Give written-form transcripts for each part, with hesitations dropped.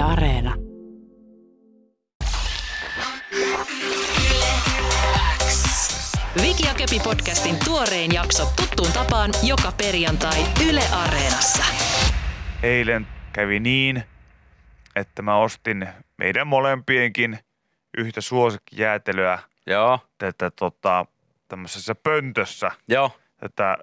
Yle Areena. YleX. Viki ja Köpi podcastin tuorein jakso tuttuun tapaan joka perjantai Yle Areenassa. Eilen kävi niin, että mä ostin meidän molempienkin yhtä suosikkijäätelöä. Joo. Tätä tämmöisessä pöntössä. Joo. Tätä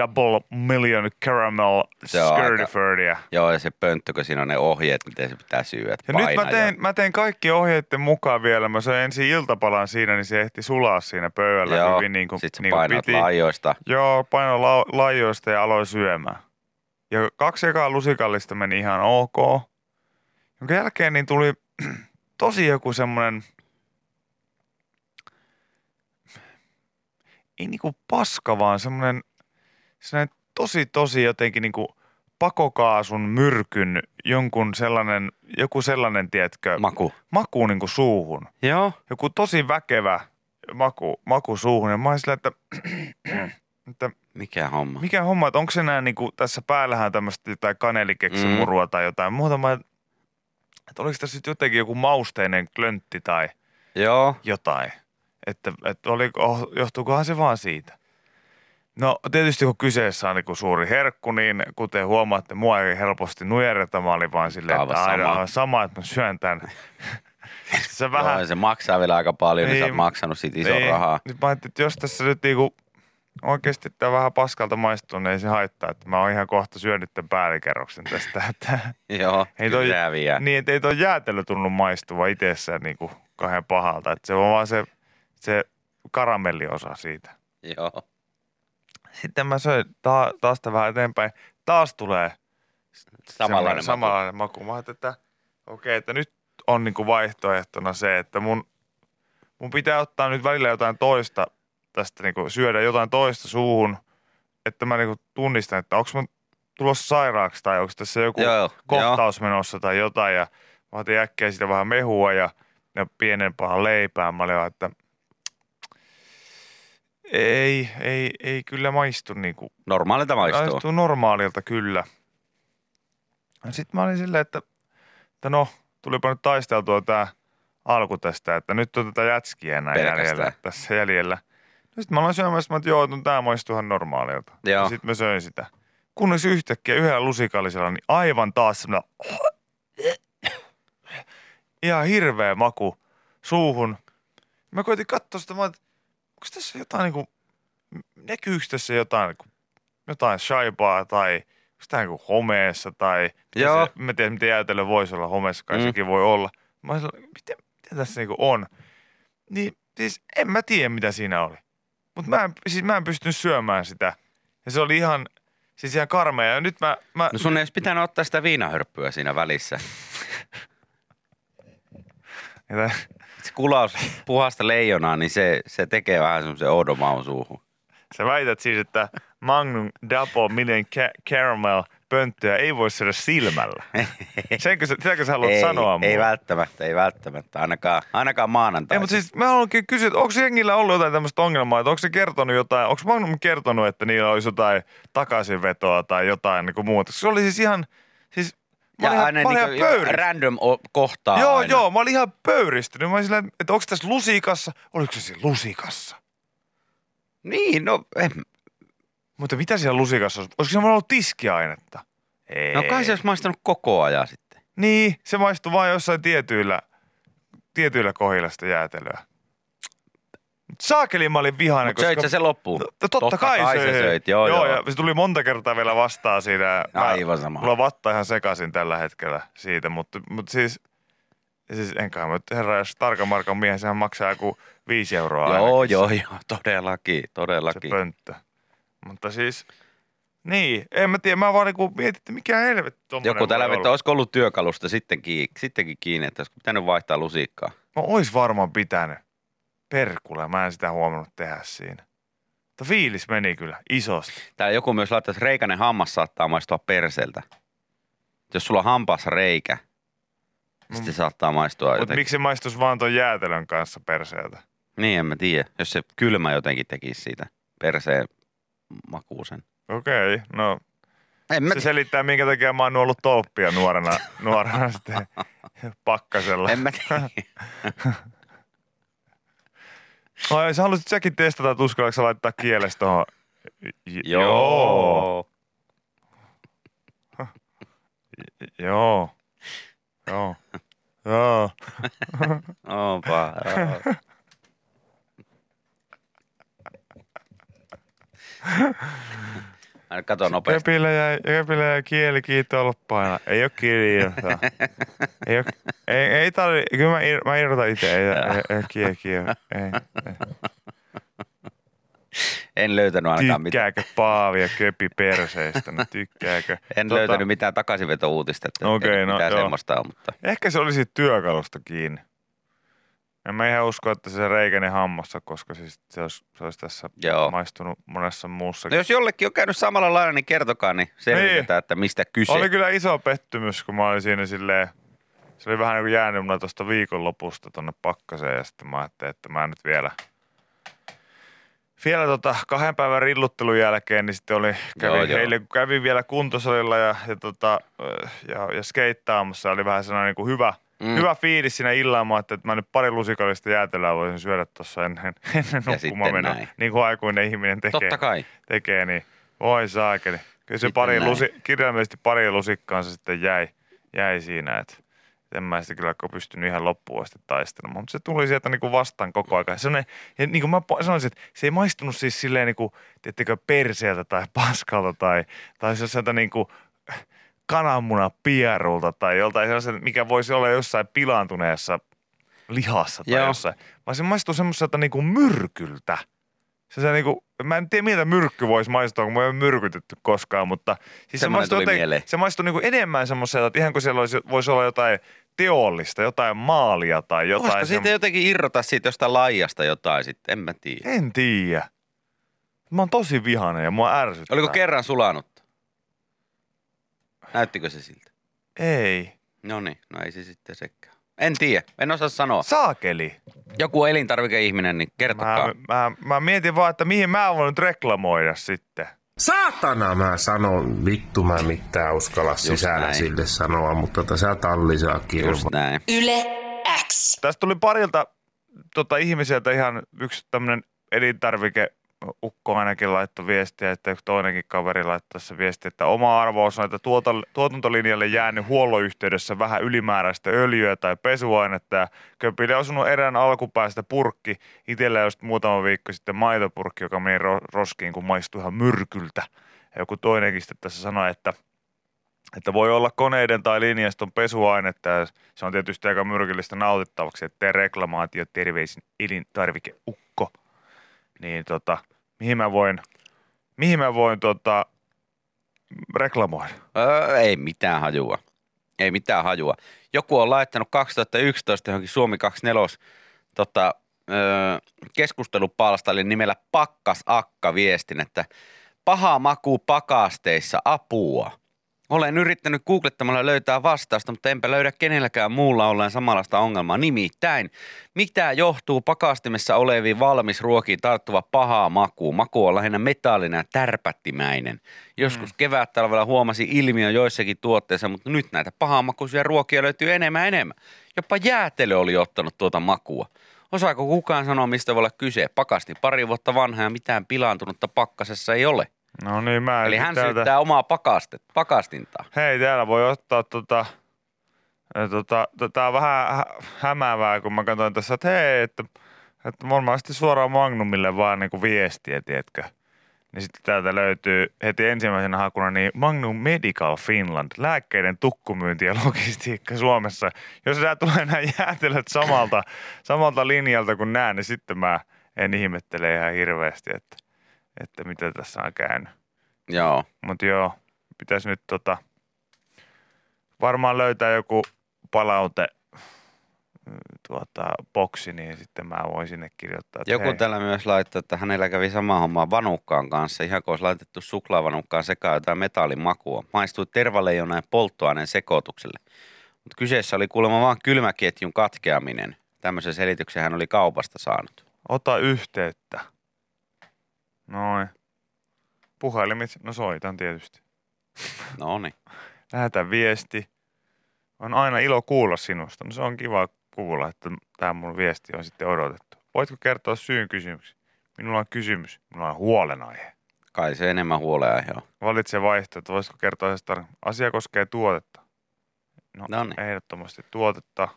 Double Million Caramel Skirty. Joo, ja se pönttö, kun siinä on ne ohjeet, miten se pitää syödä. Ja nyt mä tein kaikki ohjeitten mukaan vielä. Mä söin ensin iltapalan siinä, niin se ehti sulaa siinä pöydällä. Joo, hyvin, niin kuin, sit sä niin painoit laajoista. Joo, painoin laajoista ja aloin syömään. Ja 2 ekaa lusikallista meni ihan ok. Jonka jälkeen niin tuli tosi joku semmoinen, ei niinku paska, vaan semmoinen tosi jotenkin niinku pakokaasun myrkyn joku sellainen tiedätkö maku niinku suuhun. Joo. Joku tosi väkevä maku suuhun, ja mä olin sillä, että mikä homma, että onko se nää niinku tässä päällähän tämmöstä jotain kanelikeksimurua tai jotain muuta, että oliko tässä jotenkin joku mausteinen klöntti tai joo, jotain, että johtuukohan se vaan siitä. No tietysti kun kyseessä on niin suuri herkku, niin kuten huomaatte, mua ei helposti nujerreta. Mä olin vaan silleen, että aina on sama, että mä syön tämän. Se vähän... se maksaa vielä aika paljon, niin sä oot maksanut siitä ison rahaa. Niin, mä ajattelin, että jos tässä nyt niinku oikeasti tämä vähän paskalta maistuu, niin ei se haittaa. Että mä oon ihan kohta syönyt tämän päällikerroksen tästä. Että joo, kyllä vielä. Niin, että ei tuo jäätelö tunnu maistua itsessään niinku kahden pahalta. Että se on vaan se karamelliosa siitä. Joo. Sitten mä söin taas vähän eteenpäin. Taas tulee samanlainen maku. Mä ajattelin, että okei, että nyt on niinku vaihtoehtona se, että mun pitää ottaa nyt välillä jotain toista tästä, niinku syödä jotain toista suuhun, että mä niinku tunnistan, että onko mä tulossa sairaaksi tai onko tässä joku kohtaus menossa tai jotain. Ja mä otin äkkiä siitä vähän mehua ja pienempää leipää. Mä olin, että ei kyllä maistu niinku. Normaalilta maistuu. Maistuu normaalilta kyllä. Sitten mä olin silleen, että no, tulipa nyt taisteltua tää alku tästä, että nyt on tätä jätskiä enää jäljellä, tässä jäljellä. No sit mä aloin syömässä, että joo, tää maistuu ihan normaalilta. Joo. Ja sit mä söin sitä. Kunnes yhtäkkiä yhdellä lusikallisella, niin aivan taas semmoinen ihan hirveä maku suuhun. Mä koitin katsoa sitä, että onko tässä jotain niinku, näkyykö tässä jotain shaibaa tai onko tämä niinku homeessa tai mä tiedän, miten jäätelö voisi olla homeessa, kai sekin voi olla. Mä olin sellainen, miten tässä niinku on? Niin siis en mä tiedä, mitä siinä oli. Mutta mä en pystynyt syömään sitä ja se oli ihan karmea ja nyt mä... No sun ei olisi pitänyt ottaa sitä viinahörppyä siinä välissä. Se kulaus puhasta leijonaa, niin se tekee vähän semmoisen oudon maun suuhun. Sä väität siis, että Magnum Double Million Caramel pönttöä ei voi syödä silmällä. Sitäkö sä haluat sanoa mulle? Ei välttämättä. Ainakaan maanantaina. Ei, mutta siis mä haluankin kysyä, että onko jengillä ollut jotain tämmöistä ongelmaa, että onko se kertonut jotain, onko Magnum kertonut, että niillä olisi jotain takaisinvetoa tai jotain niin kuin muuta. Se oli siis ihan... Siis ja aina niinku random kohtaa. Joo, aina. Joo, mä olin ihan pöyristynyt. Mä olin sillä, että onko tässä lusikassa? Oliko se siinä lusikassa? Niin, no... Mutta mitä siellä lusikassa olisi? Olisiko se ollut tiskiainetta? Ei. No kai se olisi maistanut koko ajan sitten. Niin, se maistui vaan jossain tietyillä kohdilla sitä jäätelöä. Saakeliin mä olin vihainen, koska... Söit sä se loppuun? Totta kai söit. Joo. Ja se tuli monta kertaa vielä vastaan siinä. Aivan sama. Mulla vatta ihan sekaisin tällä hetkellä siitä, mutta siis enkä mä herra, jos tarkan markan miehen, sehän maksaa joku 5 euroa ainakin. Joo, todellakin. Se pönttö. Mutta siis, niin, en mä tiedä, mä vaan niinku mietin, että mikä helvetti tommonen. Joku tällä vettä, olisiko ollut työkalusta sittenkin kiinni, että olisiko pitänyt vaihtaa lusikkaa? No ois varmaan pitänyt. Perkula, mä en sitä huomannut tehdä siinä. Mutta fiilis meni kyllä isosti. Täällä joku myös laittaa, että reikäinen hammas saattaa maistua perseltä. Jos sulla on hampaassa reikä, sitten saattaa maistua jotenkin. Mutta miksi se maistuisi vaan ton jäätelön kanssa perseeltä? Niin, en mä tiedä. Jos se kylmä jotenkin tekisi siitä perseen makuusen. Okei, no Se selittää, minkä takia mä oon ollut tolppia nuorena sitten pakkasella. En mä tiedä. No, sä halusit säkin testata, että uskallatko laittaa kielestä tuohon. Joo. Joo. Joo. Joo. Onpa. Aina kato nopeasti. Köpillä jäi kieli kiitolppaina. Ei oo kirjoittaa. Ei tarvi, kyllä mä irrotan itse. Ei kieli. En löytänyt ainakaan mitään. Tykkääkö Paavi ja Köpi perseistä? No, tykkääkö? En löytänyt mitään takaisinveto-uutista. Okei, no joo. Semmoista on, mutta. Ehkä se olisi työkalusta kiinni. En mä ihan usko, että se reikäni hammassa, koska siis se olisi tässä joo. Maistunut monessa muussa. No jos jollekin on käynyt samalla lailla, niin kertokaa, niin selvitetään, niin. Että mistä kyse. Oli kyllä iso pettymys, kun mä olin siinä silleen, se oli vähän niin kuin jäänyt mulle tuosta viikonlopusta tuonne pakkaseen ja sitten mä ajattelin, että mä nyt vielä 2 päivän rilluttelun jälkeen, niin sitten kävin vielä kuntosalilla ja skeittaamassa. Oli vähän sellainen niin kuin hyvä fiilis siinä illalla, että mä nyt pari lusikallista jäätelöä voisin syödä tuossa ennen nukkumaan mennä. Niin kuin aikuinen ihminen tekee. Totta kai. Tekee, niin voi saakeli. Kyllä se kirjaimellisesti pari lusikkaansa sitten jäi siinä, että en mä sitä kyllä pystynyt ihan loppuun asti taistelemaan, mutta se tuli sieltä niinku vastaan koko ajan. Niin kuin mä sanoisin, että se ei maistunut siis silleen niinku, tiettekö, perseeltä tai paskalta tai sieltä niinku kananmunapierulta tai joltain sellaista, mikä voisi olla jossain pilaantuneessa lihassa tai jossain. Vaan se maistuu semmoiselta niinku myrkyltä. Se niinku, mä en tiedä, miltä myrkky voisi maistua, kun mä en myrkytetty koskaan, mutta siis se maistuu niinku enemmän semmoiselta, että ihan kuin siellä voisi olla jotain teollista, jotain maalia tai jotain. Voisiko siitä jotenkin irrota siitä jostain laijasta jotain sitten? En mä tiedä. En tiedä. Mä oon tosi vihainen ja mua ärsyttää. Oliko kerran sulanutta? Näyttikö se siltä? Ei. No ei se sitten sekään. En tiedä, en osaa sanoa. Saakeli. Joku elintarvikeihminen, niin kertokaa. Mä mietin vaan, että mihin mä voin nyt reklamoida sitten. Saatana mä sanon, vittu mä mitään uskalla sisällä sille sanoa, mutta tässä talli saa kirvo. Just näin. YleX. Tästä tuli parilta ihmiseltä ihan yksi tämmönen elintarvikeukko ainakin laittoi viestiä, että yksi toinenkin kaveri laittoi se viesti, että oma arvoisa on, että tuotantolinjalle jäänyt huollon yhteydessä vähän ylimääräistä öljyä tai pesuainetta ja Köpille osunut erään alkupäästä purkki. Itsellä just muutama viikko sitten maitopurkki, joka meni roskiin, kun maistui ihan myrkyltä. Ja joku toinenkin sitten tässä sanoi, että voi olla koneiden tai linjaston pesuainetta ja se on tietysti aika myrkyllistä nautittavaksi, ettei reklamaatio terveisin elintarvikeukko. Niin mihin mä voin reklamoida? Ei mitään hajua. Joku on laittanut 2011 johonkin Suomi 24 keskustelupalstalle nimellä Pakkasakka viestin, että paha maku pakasteissa, apua. Olen yrittänyt googlettamalla löytää vastausta, mutta enpä löydä kenelläkään muulla olleen samanlaista ongelmaa. Nimittäin, mitä johtuu pakastimessa oleviin valmisruokiin tarttuva paha maku? Maku on lähinnä metallinen ja tärpättimäinen. Joskus kevät-talvella huomasi ilmiön joissakin tuotteissa, mutta nyt näitä pahamakuisia ruokia löytyy enemmän. Jopa jäätelö oli ottanut tuota makua. Osaako kukaan sanoa, mistä voi olla kyse? Pakasti 2 vuotta vanha ja mitään pilaantunutta pakkasessa ei ole. No niin, eli hän syyttää omaa pakastintaa. Hei, täällä voi ottaa tää on vähän hämäävää, kun mä katsoin tässä, että hei, että varmasti suoraan Magnumille vaan niinku viestiä, tiedätkö. Niin sitten täältä löytyy heti ensimmäisenä hakuna niin Magnum Medical Finland, lääkkeiden tukkumyynti ja logistiikka Suomessa. Jos tää tulee nämä jäätelöt samalta linjalta kuin nää, niin sitten mä en ihmettele ihan hirveästi, että mitä tässä on käynyt. Joo. Mutta joo, pitäisi nyt varmaan löytää joku palaute boksi, niin sitten mä voin sinne kirjoittaa. Joku täällä myös laittoi, että hänellä kävi sama homma vanukkaan kanssa. Ihan kun olisi laitettu suklaavanukkaan sekaan jotain metallimakua. Maistui tervaleijona ja polttoaineen sekoitukselle. Mutta kyseessä oli kuulemma vaan kylmäketjun katkeaminen. Tämmöisen selityksen hän oli kaupasta saanut. Ota yhteyttä. Noin. Puhelimet, no soitan tietysti. No niin. Lähetä viesti. On aina ilo kuulla sinusta. No se on kiva kuulla, että tämä mun viesti on sitten odotettu. Voitko kertoa syyn kysymyksen? Minulla on kysymys. Minulla on huolenaihe. Kai se enemmän huolenaihe on. Valitse vaihtoehto. Voisitko kertoa tarkemmin? Asia koskee tuotetta. No noniin. Ehdottomasti tuotetta.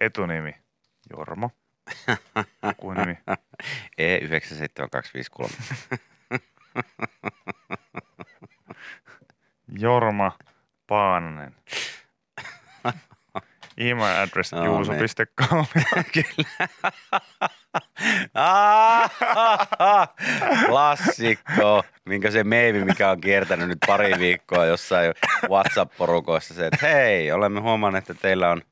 Etunimi. Jorma. Sukunimi. E97253. Jorma Paananen. Email address juuso.com. Kyllä. Klassikko. Minkä se meivi, mikä on kiertänyt nyt pari viikkoa jossain WhatsApp-porukoissa. Se, että hei, olemme huomanneet, että teillä on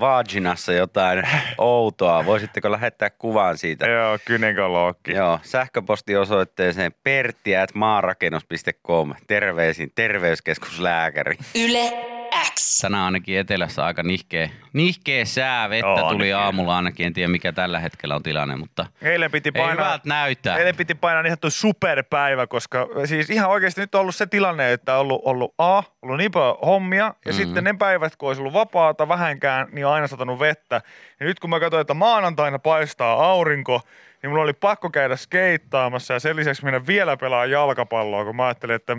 vaginassa jotain outoa. Voisitteko lähettää kuvan siitä? Joo, gynekologi. Joo, sähköpostiosoitteeseen pertti@maarakennus.com. Terveisin terveyskeskuslääkäri. Yle. Tänään ainakin etelässä aika nihkeä sää, vettä tuli aamulla ainakin, en tiedä mikä tällä hetkellä on tilanne, mutta eilen piti painaa ihan tuo superpäivä, koska siis ihan oikeasti nyt on ollut se tilanne, että on ollut niin paljon hommia ja sitten ne päivät, kun olisi ollut vapaata vähänkään, niin on aina satanut vettä. Ja nyt kun mä katsoin, että maanantaina paistaa aurinko, niin mulla oli pakko käydä skeittaamassa ja sen lisäksi mennä vielä pelaa jalkapalloa, kun mä ajattelin, että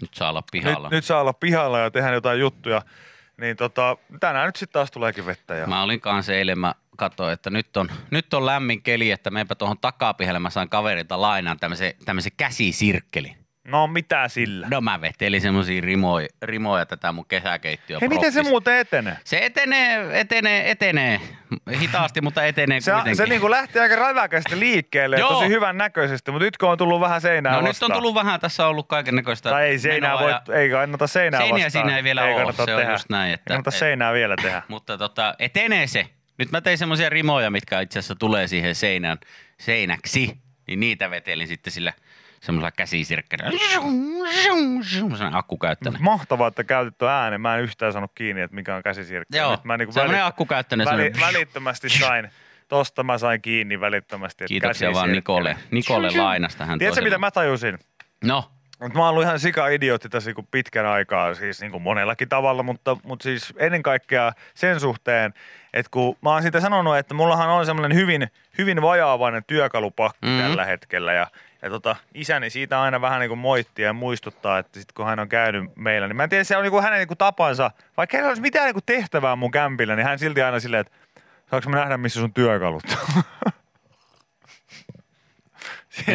nyt saa olla pihalla. Nyt saa olla pihalla ja tehdään jotain juttuja. Niin tänään nyt sitten taas tuleekin vettä. Ja... Mä olin kanssa eilen, mä katsoin, että nyt on lämmin keli, että meenpä tuohon takapihalle. Mä saan kaverilta lainaan tämmöisen käsisirkkelin. No mitä sillä? No mä vetelin semmosia rimoja tätä mun kesäkeittiöproppista. Hei, miten se muuten etenee? Se etenee. Hitaasti, mutta etenee kuitenkin. Se niinku lähti aika räväkästi liikkeelle ja tosi hyvän näköisesti, mutta nyt kun on tullut vähän seinää vastaan. No nyt on tullut vähän, tässä on ollut kaiken näköistä. Tai ei seinää voi, ei kannata seinää vastaan. Seinää siinä ei vielä ole, se on just näin. Että, ei kannata seinää vielä tehdä. Mutta etenee se. Nyt mä tein semmoisia rimoja, mitkä itse asiassa tulee siihen seinäksi, niin niitä vetelin sitten sillä... Semmoisella käsisirkkelillä. Semmoinen akkukäyttöinen. Mahtavaa, että käytetty äänen. Mä en yhtään saanut kiinni, että mikä on käsisirkkeli. Joo, mä niinku semmoinen akkukäyttöinen. Välittömästi sain. Tosta mä sain kiinni välittömästi. Kiitoksia vaan Nikolle lainasta. Hän tiedätkö, mitä mä tajusin? No. Mut mä oon ollut ihan sika-idiootti tässä pitkän aikaa, siis niin kuin monellakin tavalla, mutta siis ennen kaikkea sen suhteen, että kun mä oon siitä sanonut, että mullahan on semmoinen hyvin vajaavainen työkalupakki tällä hetkellä ja isäni siitä aina vähän niin kuin moittia ja muistuttaa, että sit kun hän on käynyt meillä, niin mä en tiedä, se on niin kuin hänen niin kuin tapansa, vaikka ei olisi mitään niin kuin tehtävää mun kämpillä, niin hän silti aina silleen, että saanko mä nähdä, missä sun työkalut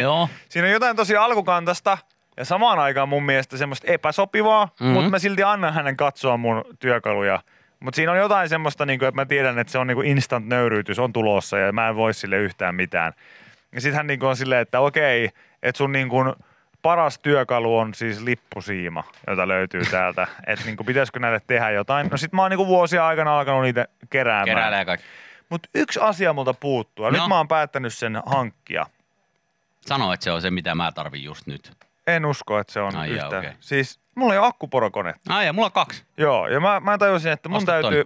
on? Siinä on jotain tosi alkukantasta. Ja samaan aikaan mun mielestä semmoista epäsopivaa, mutta mä silti annan hänen katsoa mun työkaluja. Mutta siinä on jotain semmoista, niinku, että mä tiedän, että se on niinku instant nöyryytys, on tulossa ja mä en voi sille yhtään mitään. Ja sit hän niinku on silleen, että okei, että sun niinku paras työkalu on siis lippusiima, jota löytyy täältä. Että niinku, pitäisikö näille tehdä jotain? No sit mä oon niinku vuosia aikana alkanut niitä keräämään. Keräilee kaikki. Mutta yksi asia multa puuttuu ja nyt mä oon päättänyt sen hankkia. Sano, että se on se, mitä mä tarvin just nyt. En usko, että se on yhtään. Okay. Siis mulla ei ole akkuporokonetta. Ai ja mulla on 2. Joo, ja mä tajusin, että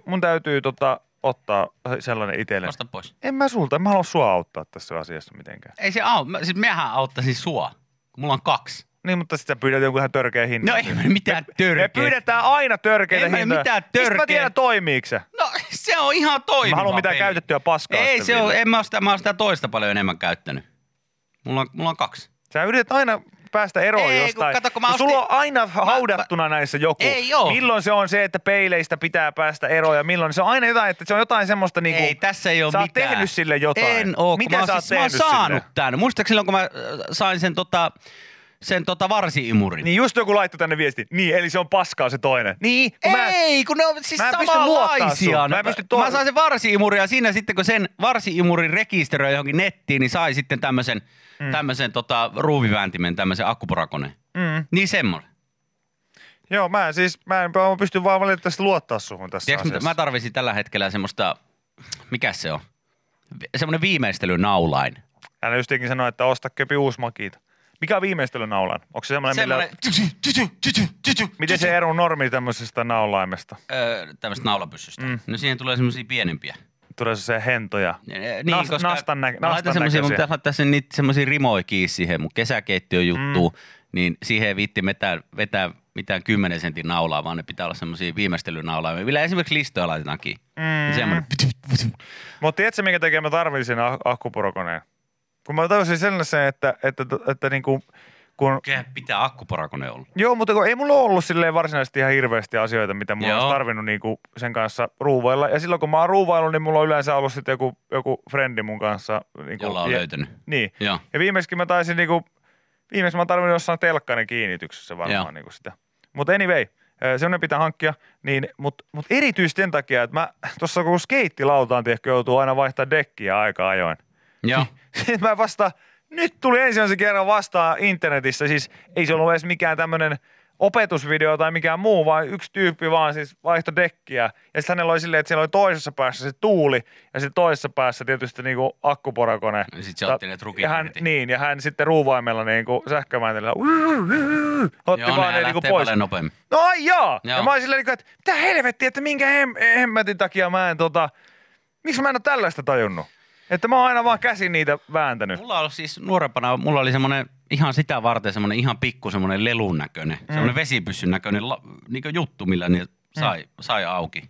mun täytyy ottaa sellainen itselleni. Osta pois. En mä sulta, en mä halua sua auttaa tässä asiassa mitenkään. Ei se auta, siis mehän auttaisin sua, mulla on 2. Niin, mutta sitten pyydät jonkun ihan törkeä hintaa. No ei mä mitään törkeä. Me pyydetään aina törkeitä hintaa. Ei mä mitään törkeä. Mistä mä tiedän, toimiiko se? No se on ihan toimiva. Mä haluan mitään käytettyä paskaa. Ei se on, mä oon sitä toista paljon enemmän käyttänyt. Mulla on 2. Sä yrität aina... päästä eroon jostain. Sulla on aina haudattuna näissä joku. Milloin se on se, että peileistä pitää päästä eroon ja milloin se on aina jotain, että se on jotain semmoista niinku. Ei, tässä ei ole mitään. Sä oot tehnyt sille jotain. En oo, kun mä oon saanut tän. Muistatko silloin, kun mä sain sen varsi-imurin. Niin just joku laittoi tänne viesti. Niin, eli se on paskaa se toinen. Niin. Kun ne on siis samanlaisia. Mä sain sen varsi-imurin ja siinä sitten, kun sen varsi-imurin rekisteröi johonkin nettiin, niin sai sitten tämmöisen ruuvivääntimen, tämmöisen akkuporakoneen. Niin semmoinen. Joo, mä pystyn vaan valitettavasti luottaa suhun tässä. Tiedätkö, asiassa. Mä tarvisin tällä hetkellä semmoista, mikä se on? Semmoinen viimeistelynaulain. Älä justiinkin sanoa, että osta Köpi uusi makiita. Mikä on viimeistelynaulain? Onko se semmoinen, miten se ero normi tämmöisestä naulaimesta? Tämmöisestä naulapyssystä. No siihen tulee semmoisia pienempiä. Tulee se hentoja. Niin, koska laitan semmoisia rimoja kiinni siihen mun kesäkeittiöjuttuun, niin siihen ei viitti vetää mitään 10 sentin naulaa, vaan ne pitää olla semmoisia viimeistelynaulaa, millä esimerkiksi listoja laitetaan kiinni. Mm. Mutta tiedätkö, minkä takia mä tarvitsin akkuporokoneen? Kun mä tajusin sellaisen, että niinku... Kyllä pitää akkuporokoneen olla. Joo, mutta ei mulla ollut silleen varsinaisesti ihan hirveästi asioita, mitä mulla olisi tarvinnut niinku sen kanssa ruuvailla. Ja silloin kun mä oon ruuvaillut, niin mulla on yleensä ollut sitten joku frendi mun kanssa. Niinku, jolla on löytänyt. Niin. Joo. Ja viimeiskin mä taisin niinku... Viimeksi mä oon tarvinnut jossain telkkainen kiinnityksessä varmaan niinku sitä. Mutta anyway, semmoinen pitää hankkia. Niin, mut erityisesti sen takia, että mä tuossa kun skeittilautaan tiedätkö joutuu aina vaihtaa dekkiä aika ajoin. Joo. Sitten mä vastaan, nyt tuli ensimmäisen kerran vastaan internetissä, siis ei se ollut edes mikään tämmöinen opetusvideo tai mikään muu, vaan yksi tyyppi vaan siis vaihtoi dekkiä. Ja sitten hänellä oli silleen, että siellä oli toisessa päässä se tuuli ja sitten toisessa päässä tietysti niinku akkuporokone. Ja sitten se otti ne trukit. Niin, ja hän sitten ruuvaimella niinku sähkömääntelillä otti joo, vaan ne niinku pois. No ai jaa! Joo. Ja mä olin silleen, että mitä helvettiä, että minkä hemmetin takia mä en miksi mä en ole tällaista tajunnut? Että mä oon aina vaan käsin niitä vääntänyt. Mulla oli siis nuorempana, mulla oli semmoinen ihan sitä varten semmoinen ihan pikku semmoinen lelun näköinen, semmoinen vesipyssyn näköinen niin kuin juttu, millä ne sai auki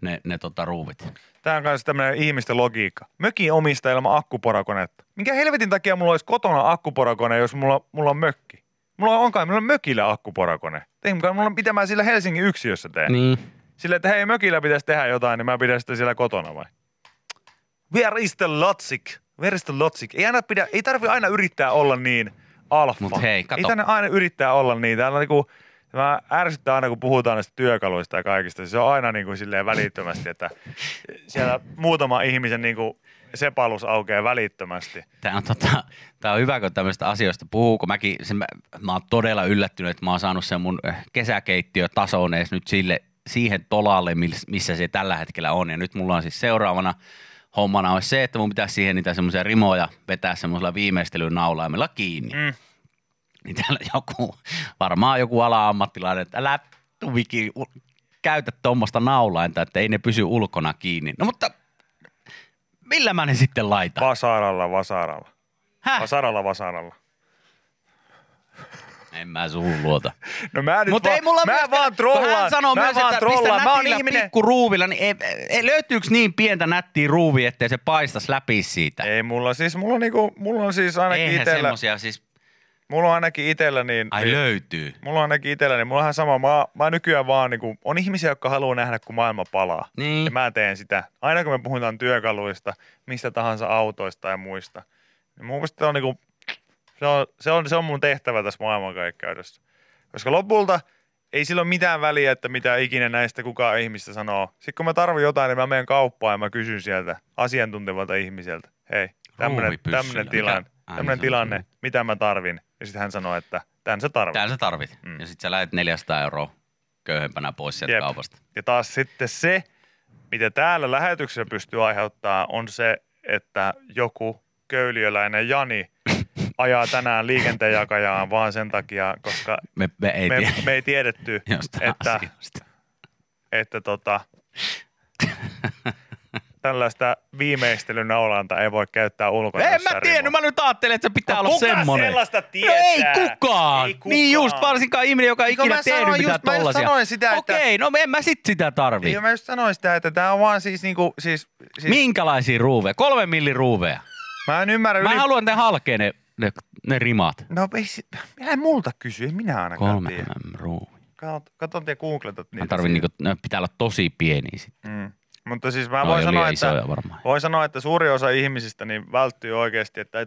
ne ruuvit. Tää on myös tämmöinen ihmisten logiikka. Mökin omistaa ilman akkuporokonetta. Minkä helvetin takia mulla olisi kotona akkuporokone, jos mulla on mökki? Mulla on mökillä akkuporokone. Mulla on pitämään sillä Helsingin yksiössä tehdä. Niin. Sillä, että hei mökillä pitäisi tehdä jotain, niin mä pidän sitä siellä kotona vai? Where is the logic? Ei tarvitse aina yrittää olla niin alfa. Mut hei, kato. Ei tarvitse aina yrittää olla niin. Täällä niinku, mä ärsyttää aina, kun puhutaan näistä työkaluista ja kaikista. Se on aina niinku silleen välittömästi, että siellä muutama ihmisen niinku sepalus aukeaa välittömästi. Tää on hyvä, kun tämmöistä asioista puhuu, kun mä oon todella yllättynyt, että mä oon saanut sen mun kesäkeittiötason edes nyt siihen tolalle, missä se tällä hetkellä on. Ja nyt mulla on siis seuraavana hommana olisi se, että mun pitäisi siihen niitä semmoisia rimoja vetää semmoisella viimeistelynaulaimella kiinni. Mm. Niin täällä varmaan joku ala-ammattilainen, että älä Viki käytä tuommoista naulainta, että ei ne pysy ulkona kiinni. No mutta millä mä ne sitten laitan? Vasaralla. Häh? Vasaralla. En mä suhun luota. No mä nyt vaan trollaan. Hän sanoo myös, että pistä nätillä pikkuruuvilla, niin löytyykö niin pientä nättiä ruuvia, ettei se paistaisi läpi siitä? Ei mulla siis, mulla on siis ainakin itsellä. Eihän semmosia siis. Mulla on ainakin itsellä niin. Ai löytyy. Mulla on ainakin itsellä niin, mulla on ihan sama. Mä nykyään vaan niinku, on ihmisiä, jotka haluaa nähdä, kun maailma palaa. Niin. Ja mä teen sitä. Aina kun me puhutaan työkaluista, mistä tahansa autoista ja muista. Niin mun mielestä on niinku. Se on mun tehtävä tässä maailmankaikkeudessa. Koska lopulta ei sillä ole mitään väliä, että mitä ikinä näistä kukaan ihmistä sanoo. Sitten kun mä tarvitsen jotain, niin mä menen kauppaan ja mä kysyn sieltä asiantuntevalta ihmiseltä. Hei, tämmönen tilanne, mitä mä tarvin. Ja sitten hän sanoo, että tämän sä tarvit. Mm. Ja sitten sä lähet 400 € köyhempänä pois sieltä kaupasta. Ja taas sitten se, mitä täällä lähetyksessä pystyy aiheuttaa, on se, että joku köyliöläinen Jani ajaa tänään liikenteenjakajaan vaan sen takia, koska me ei tiedetty, että tällaista viimeistelynaulanta ei voi käyttää ulkona. En mä tiennyt, mä nyt ajattelin, että se pitää olla semmoinen. Kuka sellaista tietää? Ei kukaan. Niin just, varsinkaan ihminen, joka ei ikinä tehnyt mitään tollaisia. Okei, no en mä sit sitä tarvii. Joo, mä just sanoin sitä, että tää on vaan siis niinku... Siis... Minkälaisia ruuveja? 3 millin ruuveja. Mä en ymmärrä. Mä haluan ne halkeen ne rimat. No ei multa kysy, en minä ainakaan 3 tiedä. 3 ruuvi. Katon te googletat niitä. Mä tarvin niinku, pitää olla tosi pieniä sitten. Mm. Mutta siis mä voin sanoa, että suuri osa ihmisistä niin välttyy oikeasti, että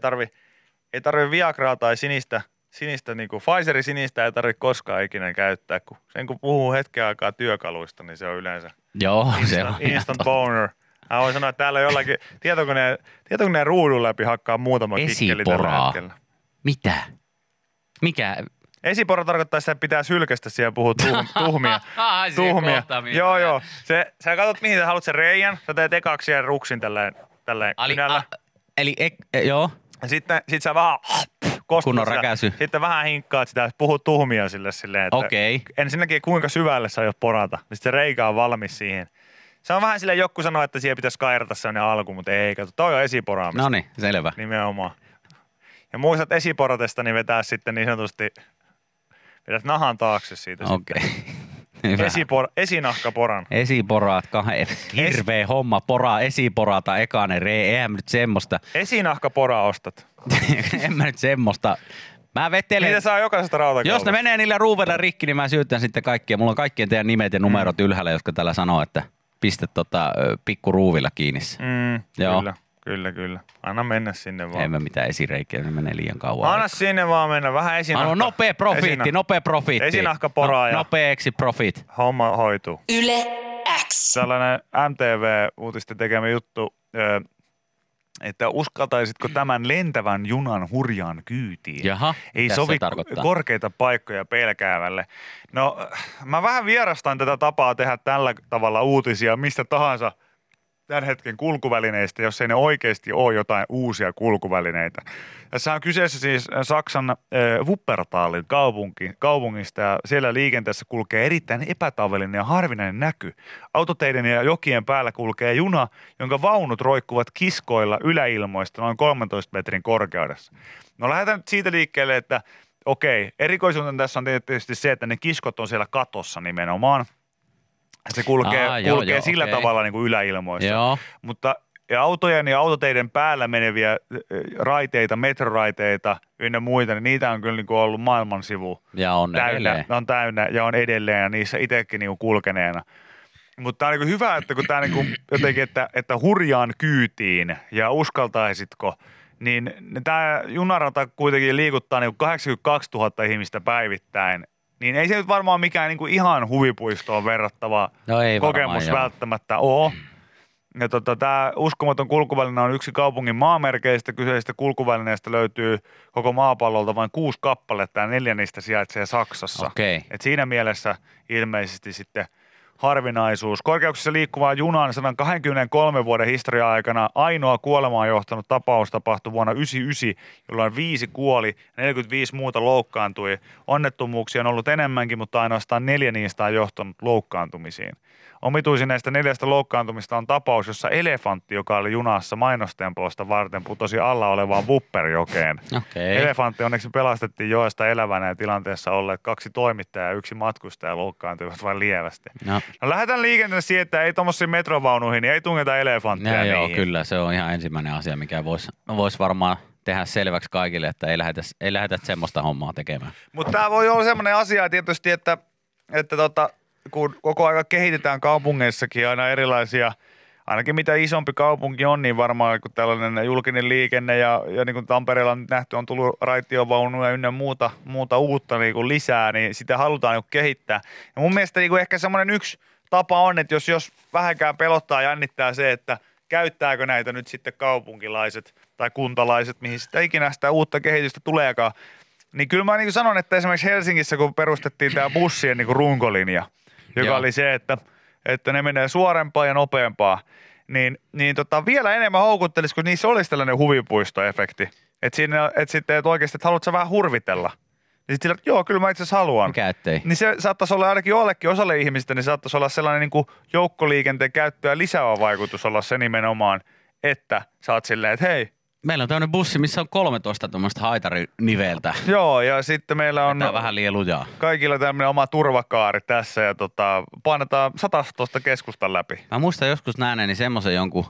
ei tarvi Viagraa tai sinistä niinku Pfizerin sinistä ei tarvi koskaan ikinä käyttää, kun sen kun puhuu hetken aikaa työkaluista, niin se on yleensä. Joo, se on instant boner. Mä voin sanoa, että täällä jollakin tietokoneen ruudun läpi hakkaa muutama kikkeli tällä hetkellä. Mitä? Mikä? Esipora tarkoittaa sitä, että pitää sylkästä siellä puhua tuhmia. tuhmia. Joo. Sä katsot, mihin sä haluat sen reijän. Sä teet ekaksi siellä ruksin tälleen kynällä. Joo. Sitten sä vähän kostat sitä. Sitten vähän hinkkaat sitä, puhut tuhmia silleen. Okei. Ensinnäkin kuinka syvälle sä aiot porata. Sitten se reikä on valmis siihen. Se on vähän silleen, joku sanoo, että siihen pitäisi kairata sellainen alku, mutta ei, kato, toi on esiporaamista. No niin, selvä. Nimenomaan. Ja muistat esiporatesta, niin vetää sitten niin sanotusti Vedät nahan taakse siitä sitten. Esinahkaporan. Esiporaat kahden. Hirveä homma poraa, esiporata ekanen ree. Eihän mä nyt semmoista. Esinahkaporaa ostat. En mä nyt semmoista. Mä vetelen. Niitä saa jokaisesta rautakaupasta. Jos ne menee niillä ruuveilla rikki, niin mä syytän sitten kaikkia. Mulla on kaikkien teidän nimet ja numerot ylhäällä, jotka täällä sanoo, että pistä pikku ruuvilla kiinni. Joo. Kyllä. Anna mennä sinne vaan. Ei mä mitään esireikiä, ne menee liian kauan. Anna sinne vaan mennä, vähän esinahka. Anna nopea profiitti. Esinahkaporaaja. Nopeeksi profit. Homma hoituu. YleX. Tällainen MTV-uutisten tekemä juttu, että uskaltaisitko tämän lentävän junan hurjaan kyytiin? Jaha, ei sovi korkeita paikkoja pelkäävälle. No, mä vähän vierastan tätä tapaa tehdä tällä tavalla uutisia mistä tahansa tämän hetken kulkuvälineistä, jos ei ne oikeasti ole jotain uusia kulkuvälineitä. Tässä on kyseessä siis Saksan Wuppertalin kaupungista ja siellä liikenteessä kulkee erittäin epätavallinen ja harvinainen näky. Autoteiden ja jokien päällä kulkee juna, jonka vaunut roikkuvat kiskoilla yläilmoista noin 13 metrin korkeudessa. No lähdetään nyt siitä liikkeelle, että okei, erikoisuuden tässä on tietysti se, että ne kiskot on siellä katossa nimenomaan. Se kulkee sillä tavalla niin kuin yläilmoissa, mutta autojen ja autoteiden päällä meneviä raiteita, metroraiteita ynnä muita, niin niitä on kyllä niin kuin ollut maailman sivu täynnä ja on edelleen ja niissä itsekin niin kuin kulkeneena. Mutta tämä on niin hyvä, että kun tämä niin kuin jotenkin, että hurjaan kyytiin ja uskaltaisitko, niin tämä junarata kuitenkin liikuttaa niin kuin 82 000 ihmistä päivittäin. Niin ei se nyt varmaan mikään niin kuin ihan huvipuistoon verrattava kokemus välttämättä ole. Ja tämä uskomaton kulkuväline on yksi kaupungin maamerkeistä. Kyseistä kulkuvälineestä löytyy koko maapallolta vain 6 kappaletta ja 4 niistä sijaitsee Saksassa. Okay. Et siinä mielessä ilmeisesti sitten harvinaisuus. Korkeuksissa liikkuvaa junan 123 vuoden historian aikana ainoa kuolemaan johtanut tapaus tapahtui vuonna 1999, jolloin 5 kuoli ja 45 muuta loukkaantui. Onnettomuuksia on ollut enemmänkin, mutta ainoastaan 4 niistä on johtanut loukkaantumisiin. Omituisin näistä 4 loukkaantumista on tapaus, jossa elefantti, joka oli junassa mainostenposta varten, putosi alla olevaan Wupperjokeen. Okay. Elefantti onneksi pelastettiin joesta elävänä ja tilanteessa olleet 2 toimittajaa ja 1 matkustaja loukkaantuivat vain lievästi. No lähdetään liikenteelle siihen, että ei tuommoisiin metrovaunuihin, niin ei tungeta elefanttia niihin. Joo, kyllä. Se on ihan ensimmäinen asia, mikä voisi varmaan tehdä selväksi kaikille, että ei lähdetä semmoista hommaa tekemään. Mutta tämä voi olla semmoinen asia tietysti, että kun koko ajan kehitetään kaupungeissakin aina erilaisia, ainakin mitä isompi kaupunki on, niin varmaan kun tällainen julkinen liikenne ja niin kuin Tampereella on nähty, on tullut raitiovaunuja ynnä muuta uutta niin kuin lisää, niin sitä halutaan niin kuin kehittää. Ja mun mielestä niin kuin ehkä semmoinen yksi tapa on, että jos vähänkään pelottaa ja jännittää se, että käyttääkö näitä nyt sitten kaupunkilaiset tai kuntalaiset, mihin sitä ikinä sitä uutta kehitystä tuleekaan, niin kyllä mä niin kuin sanon, että esimerkiksi Helsingissä, kun perustettiin tämä bussien niin kuin runkolinja, joka oli se, että ne menee suorempaa ja nopeampaa, niin vielä enemmän houkuttelisi, kun niissä olisi tällainen huvipuistoefekti. Että oikeasti, että haluatko sä vähän hurvitella? Niin sitten sillä, joo, kyllä mä itse asiassa haluan. Mikä ettei. Niin se saattaisi olla ainakin jollekin osalle ihmistä, niin saattaisi olla sellainen niin kuin joukkoliikenteen käyttöä lisäävä vaikutus olla se nimenomaan, että sä oot silleen, että hei. Meillä on tämmöinen bussi, missä on 13 tuommoista haitariniveltä. Joo, ja sitten meillä on vähän lielujaa. Kaikilla tämmöinen oma turvakaari tässä ja painetaan 100 keskustan läpi. Mä muistan joskus nähneeni semmoisen jonkun,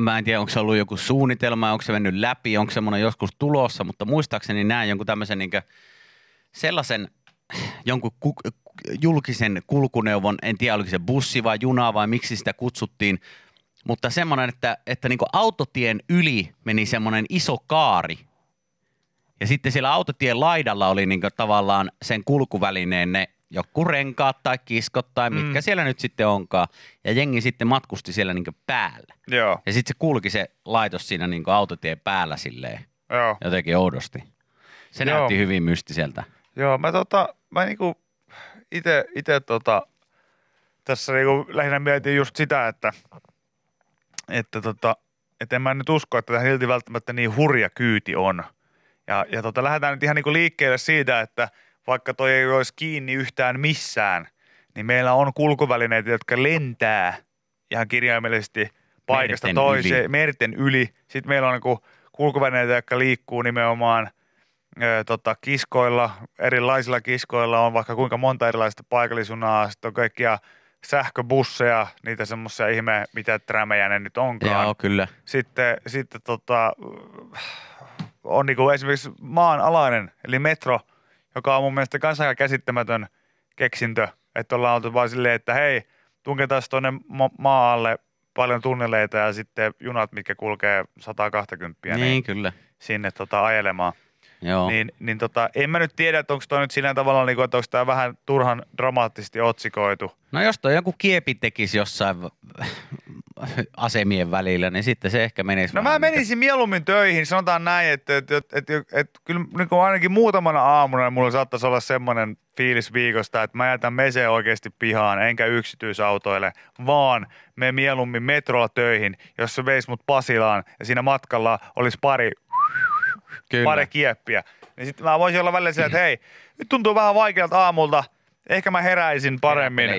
mä en tiedä onko se ollut joku suunnitelma, onko se mennyt läpi, onko semmoinen joskus tulossa, mutta muistaakseni näin jonkun tämmöisen niinkö sellaisen jonkun julkisen kulkuneuvon, en tiedä oliko se bussi vai juna vai miksi sitä kutsuttiin, mutta semmoinen, että niinku autotien yli meni semmoinen iso kaari ja sitten siellä autotien laidalla oli niinku tavallaan sen kulkuvälineen ne joku renkaat tai kiskot tai mitkä siellä nyt sitten onkaan ja jengi sitten matkusti siellä niinku päällä. Joo. Ja sitten se kulki se laitos siinä niinku autotien päällä silleen. Joo. Jotenkin oudosti. Se näytti hyvin mystiseltä. Joo, mä niinku itse tässä niinku lähinnä mietin just sitä, että en mä nyt usko, että tähän silti välttämättä niin hurja kyyti on. Ja lähdetään nyt ihan niin kuin liikkeelle siitä, että vaikka toi ei olisi kiinni yhtään missään, niin meillä on kulkuvälineitä, jotka lentää ihan kirjaimellisesti paikasta merten toiseen, yli. Merten yli. Sitten meillä on niin kuin kulkuvälineitä, jotka liikkuu nimenomaan kiskoilla, erilaisilla kiskoilla on vaikka kuinka monta erilaista paikallisjunaa, sitten on kaikkia sähköbusseja, niitä semmoisia ihme, mitä trämejä ne nyt onkaan. Joo, kyllä. Sitten on niinku esimerkiksi maanalainen, eli metro, joka on mun mielestä kanssa aika käsittämätön keksintö, että ollaan oltu vaan silleen, että hei, tunketaan tuonne maalle paljon tunneleita ja sitten junat, mitkä kulkee 120, niin kyllä, sinne ajelemaan. Joo. Niin, en mä nyt tiedä, että onko toi nyt sillä tavalla, niin että onko tämä vähän turhan dramaattisesti otsikoitu. No jos toi joku kiepi tekisi jossain asemien välillä, niin sitten se ehkä menisi. No mä menisin mieluummin töihin, sanotaan näin, että kyllä niin ainakin muutamana aamuna mulla saattaisi olla semmoinen fiilis viikosta, että mä jätän meseen oikeasti pihaan, enkä yksityisautoille, vaan me mieluummin metrolla töihin, jos se veisi mut Pasilaan ja siinä matkalla olisi pari kieppiä. Niin sitten mä voisin olla välillä sillä, että hei, nyt tuntuu vähän vaikealta aamulta. Ehkä mä heräisin paremmin.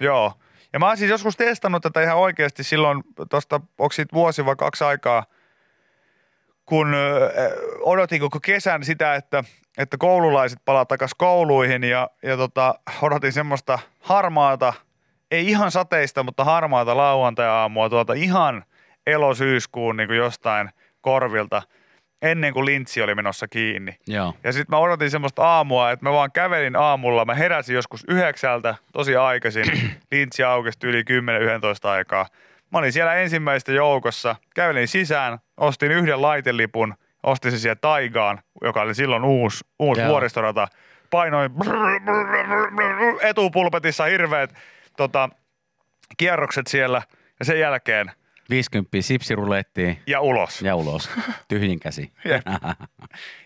Joo. Ja mä oon siis joskus testannut tätä ihan oikeasti silloin, tosta, onko siitä vuosi vai kaksi aikaa, kun odotin koko kesän sitä, että koululaiset palaa takaisin kouluihin ja odotin semmoista harmaata, ei ihan sateista, mutta harmaata lauantai-aamua tuolta ihan elosyyskuun niin kuin jostain korvilta, ennen kuin lintsi oli menossa kiinni. Joo. Ja sitten mä odotin semmoista aamua, että mä vaan kävelin aamulla. Mä heräsin joskus 9 tosi aikaisin. Lintsi aukesi yli 10-11 aikaa. Mä olin siellä ensimmäistä joukossa. Kävelin sisään, ostin yhden laitelipun. Ostin se siellä Taigaan, joka oli silloin uusi vuoristorata. Painoin etupulpetissa hirveät kierrokset siellä ja sen jälkeen 50 sipsirulettiin. Ja ulos. Ja ulos. Tyhjin käsi.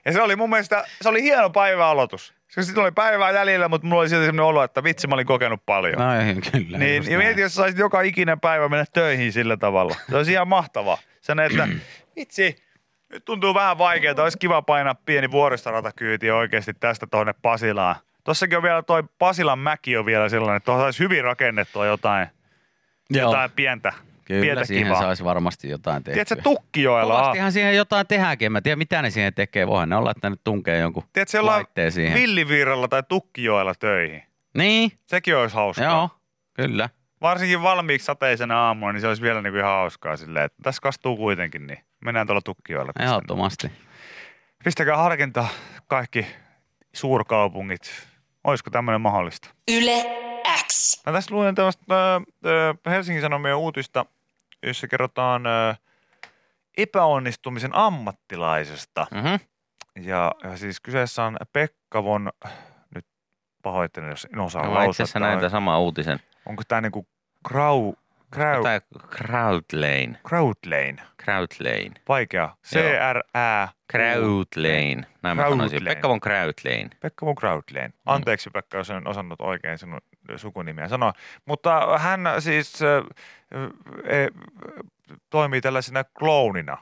Ja se oli mun mielestä, se oli hieno päivän aloitus. Sitten oli päivää jäljellä, mutta mulla oli silti sellainen olo, että vitsi, mä olin kokenut paljon. No ei, kyllä. Niin, ja mietin, jos saisit joka ikinen päivä mennä töihin sillä tavalla. Se olisi ihan mahtavaa. Sanoin, että vitsi, nyt tuntuu vähän vaikeaa. Olisi kiva painaa pieni vuoristoratakyyti oikeasti tästä tuonne Pasilaan. Tossakin on vielä toi Pasilan mäki on vielä sellainen, että tuohon saisi hyvin rakennettua jotain pientä. Kyllä siihen kivaa. Saisi varmasti jotain tehtyä. Tiedätkö, Tukkijoella? Kovastihan siihen jotain tehdäänkin. Mä tiedän, mitä ne siihen tekee. Voihan ne olla, että ne tunkee jonkun laitteen siihen. Villiviiralla tai Tukkijoella töihin. Niin. Sekin olisi hauskaa. Joo, kyllä. Varsinkin valmiiksi sateisena aamuna, niin se olisi vielä niin ihan hauskaa silleen. Tässä kastuu kuitenkin, niin mennään tuolla Tukkijoella. Ehdottomasti. Pistäkää harkintaa kaikki suurkaupungit. Olisiko tämmöinen mahdollista? Mä tässä luen tällaista Helsingin Sanomien uutista, jossa kerrotaan epäonnistumisen ammattilaisesta. Mm-hmm. Ja siis kyseessä on Pekka von, nyt pahoittelen, jos en osaa lausua. Mä itse asiassa näin tämän saman uutisen. Onko tämä niinku Craudlane? Craudlane. Vaikea. C-R-A. Craudlane. Näin mä sanoisin. Pekka von Craudlane. Anteeksi Pekka, jos en osannut oikein sinun sukunimiä sanoa. Mutta hän siis toimii tällaisena kloonina.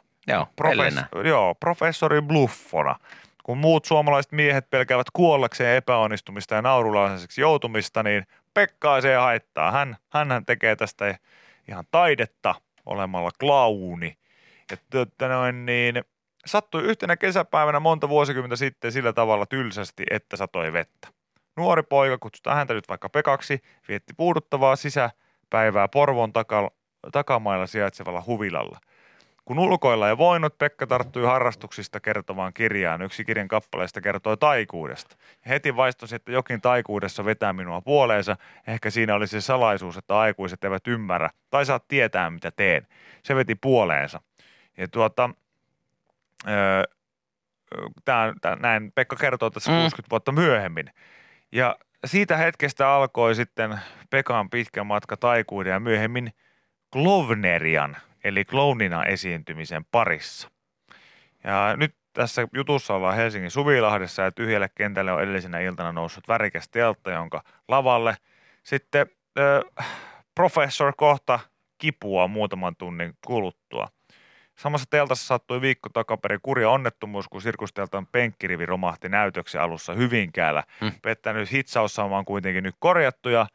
Joo, professori bluffona. Kun muut suomalaiset miehet pelkäävät kuollakseen epäonnistumista ja naurulaiseksi joutumista, niin Pekkaa se haittaa. Hänhän tekee tästä ihan taidetta olemalla klauni. Sattui yhtenä kesäpäivänä monta vuosikymmentä sitten sillä tavalla tylsästi, että satoi vettä. Nuori poika, kutsutaan häntä nyt vaikka Pekaksi, vietti puuduttavaa sisäpäivää Porvoon takamailla sijaitsevalla huvilalla. Kun ulkoilla ei voinut, Pekka tarttui harrastuksista kertovaan kirjaan. Yksi kirjan kappaleista kertoi taikuudesta. Heti vaistosi, että jokin taikuudessa vetää minua puoleensa. Ehkä siinä oli se salaisuus, että aikuiset eivät ymmärrä tai saa tietää, mitä teen. Se veti puoleensa. Ja näin Pekka kertoo tässä 60 vuotta myöhemmin. Ja siitä hetkestä alkoi sitten Pekan pitkä matka taikuuden ja myöhemmin klovnerian, eli klounina esiintymisen parissa. Ja nyt tässä jutussa ollaan Helsingin Suvilahdessa ja tyhjälle kentälle on edellisenä iltana noussut värikäs teltta, jonka lavalle sitten professor kohta kipua muutaman tunnin kuluttua. Samassa teltassa sattui viikko takaperin kurja onnettomuus, kun sirkusteltan penkkirivi romahti näytöksen alussa Hyvinkäällä. Pettänyt hitsaussauma on kuitenkin nyt korjattu ja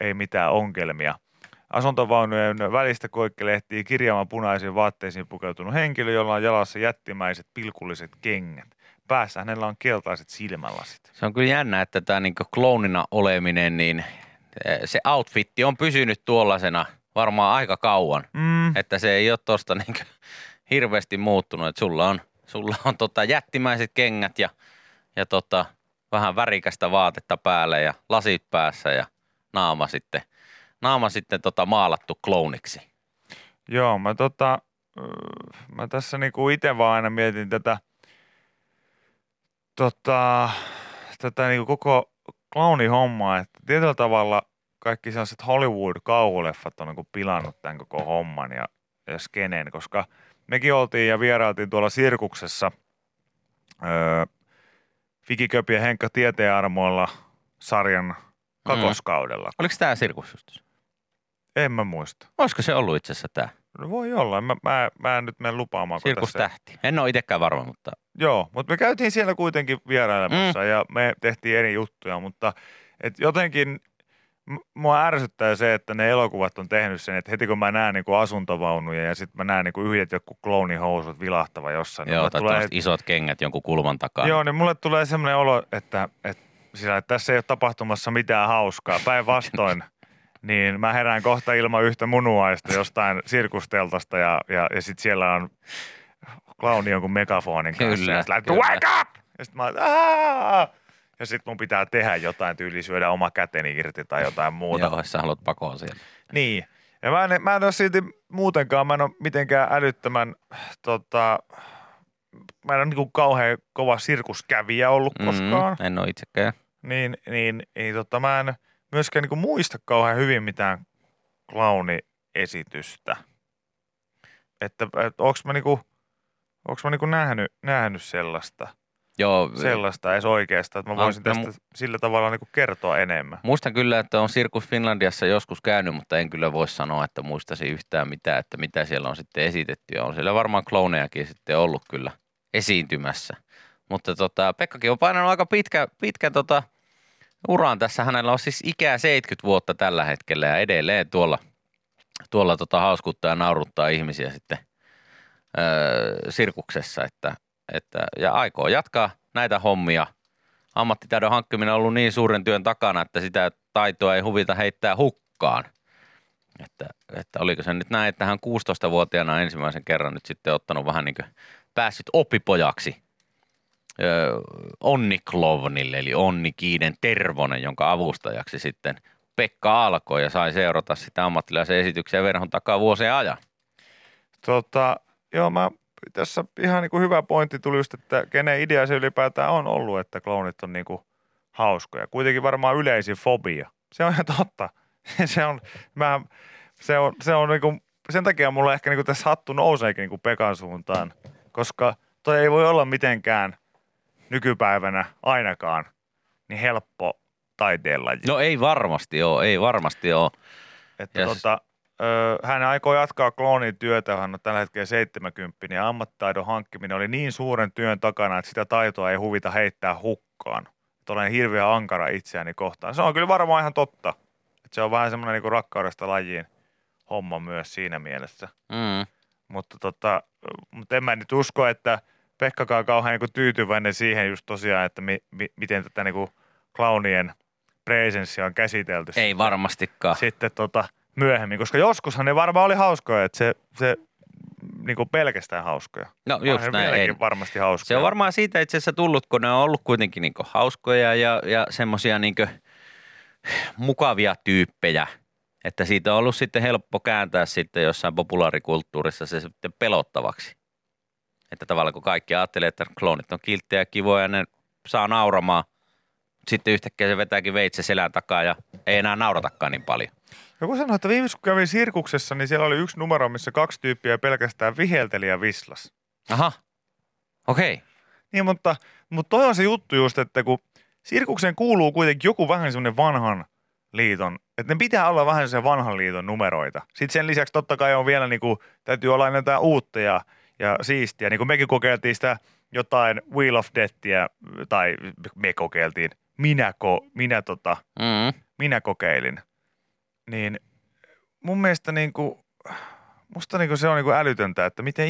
ei mitään ongelmia. Asuntovaunujen välistä koikkelehtii kirjaamaan punaisiin vaatteisiin pukeutunut henkilö, jolla on jalassa jättimäiset pilkulliset kengät. päässä. Hänellä on keltaiset silmälasit. Se on kyllä jännä, että tämä niin kuin kloonina oleminen, niin se outfitti on pysynyt tuollaisena varmaan aika kauan. Mm. Että se ei ole tuosta niin kuin hirveästi muuttunut. Että sulla on jättimäiset kengät ja vähän värikästä vaatetta päälle ja lasit päässä ja naama sitten maalattu klooniksi. Joo, mä tässä niinku itse vaan aina mietin tätä niinku koko kloonihommaa, että tietyllä tavalla kaikki sellaiset Hollywood-kauhuleffat on niinku pilannut tämän koko homman ja skeneen, koska mekin oltiin ja vierailtiin tuolla sirkuksessa Viki, Köpi ja Henkka tieteenarmoilla sarjan kakoskaudella. Oliko tämä sirkus? En mä muista. Olisiko se ollut itse asiassa tämä? No voi olla. Mä en nyt mene lupaamaan. Sirkustähti. En ole itsekään varma, mutta... Joo, mutta me käytiin siellä kuitenkin vierailemassa ja me tehtiin eri juttuja, mutta et jotenkin mua ärsyttää se, että ne elokuvat on tehnyt sen, että heti kun mä näen niinku asuntovaunuja ja sitten mä näen niinku yhdet joku kloonihousut vilahtava jossain. Joo, tai tulee isot kengät jonkun kulman takaa. Joo, niin mulle tulee semmoinen olo, että tässä ei ole tapahtumassa mitään hauskaa. Päinvastoin, niin mä herään kohta ilman yhtä munuaista jostain sirkusteltasta ja sitten siellä on klauni jonkun megafonin kanssa. Kyllä, ja sitten lähtee, wake up! Ja sitten mä oon, aah! Ja sit mun pitää tehdä jotain, tyyli syödä oma käteni irti tai jotain muuta. Joo, sä haluat pakoon siellä. Niin. Ja mä en ole silti muutenkaan, mä en ole mitenkään älyttömän, mä en ole niinku kauhean kova sirkuskävijä ollut koskaan. En ole itsekään. Niin, mä en myöskään niinku muista kauhean hyvin mitään clowniesitystä. Että onks mä niinku nähnyt sellaista? Joo. Sellaista edes oikeastaan, että mä voisin tästä sillä tavalla niin kuin kertoa enemmän. Muistan kyllä, että on Sirkus Finlandiassa joskus käynyt, mutta en kyllä voi sanoa, että muistaisin yhtään mitään, että mitä siellä on sitten esitetty. Ja on siellä varmaan kloonejakin sitten ollut kyllä esiintymässä. Mutta Pekkakin on painanut aika pitkä uraan tässä. Hänellä on siis ikää 70 vuotta tällä hetkellä ja edelleen tuolla hauskuttaa ja nauruttaa ihmisiä sitten sirkuksessa, ja aikoo jatkaa näitä hommia. Ammattitaidon hankkiminen on ollut niin suuren työn takana, että sitä taitoa ei huvita heittää hukkaan. Että oliko se nyt näin, että hän 16-vuotiaana ensimmäisen kerran nyt sitten ottanut vähän niin kuin päässyt oppipojaksi Onni Klovnille, eli Onni Kiiden Tervonen, jonka avustajaksi sitten Pekka alkoi ja sai seurata sitä ammattilaisen esityksiä verhon takaa vuosien ajan. Joo, mä... Tässä ihan niin kuin hyvä pointti tuli just, että kenen idea se ylipäätään on ollut, että kloonit on niin kuin hauskoja. Kuitenkin varmaan yleisin fobia. Se on ihan totta. Se on niin kuin, sen takia mulla ehkä niin kuin tässä hattu nouseekin niin kuin Pekan suuntaan, koska toi ei voi olla mitenkään nykypäivänä ainakaan niin helppo taiteenlaji. No ei varmasti ole. Että yes. Hän aikoo jatkaa kloonityötä, hän on tällä hetkellä 70, ja ammattitaidon hankkiminen oli niin suuren työn takana, että sitä taitoa ei huvita heittää hukkaan. Että olen hirveän ankara itseäni kohtaan. Se on kyllä varmaan ihan totta. Että se on vähän semmoinen niinku rakkaudesta lajiin homma myös siinä mielessä. Mm. Mutta en mä nyt usko, että Pekkakaan on kauhean niinku tyytyväinen siihen just tosiaan, että miten tätä niinku klaunien presenssiä on käsitelty. Ei varmastikaan. Sitten myöhemmin, koska joskushan ne varmaan oli hauskoja, että se niinku pelkästään hauskoja. No just näin. Ei. Varmasti hauskoja. Se on varmaan siitä itse asiassa tullut, kun ne on ollut kuitenkin niinku hauskoja ja semmoisia niinku mukavia tyyppejä, että siitä on ollut sitten helppo kääntää sitten jossain populaarikulttuurissa se sitten pelottavaksi. Että tavallaan kun kaikki ajattelee, että kloonit on kilttejä ja kivoja ja ne saa nauramaan, sitten yhtäkkiä se vetääkin veitse selän takaa ja ei enää nauratakaan niin paljon. Joku sanoi, että viimeksi kun kävin sirkuksessa, niin siellä oli yksi numero, missä kaksi tyyppiä pelkästään vihelteli ja vislas. Aha, okei. Okay. Niin, mutta toi on se juttu just, että kun sirkukseen kuuluu kuitenkin joku vähän semmoinen vanhan liiton, että ne pitää olla vähän semmoinen vanhan liiton numeroita. Sitten sen lisäksi totta kai on vielä, niin kuin, täytyy olla jotain uutta ja siistiä. Niin kuin mekin kokeiltiin sitä jotain Wheel of Deathia, tai me kokeiltiin, minä kokeilin. Niin mun mielestä musta se on älytöntä, että miten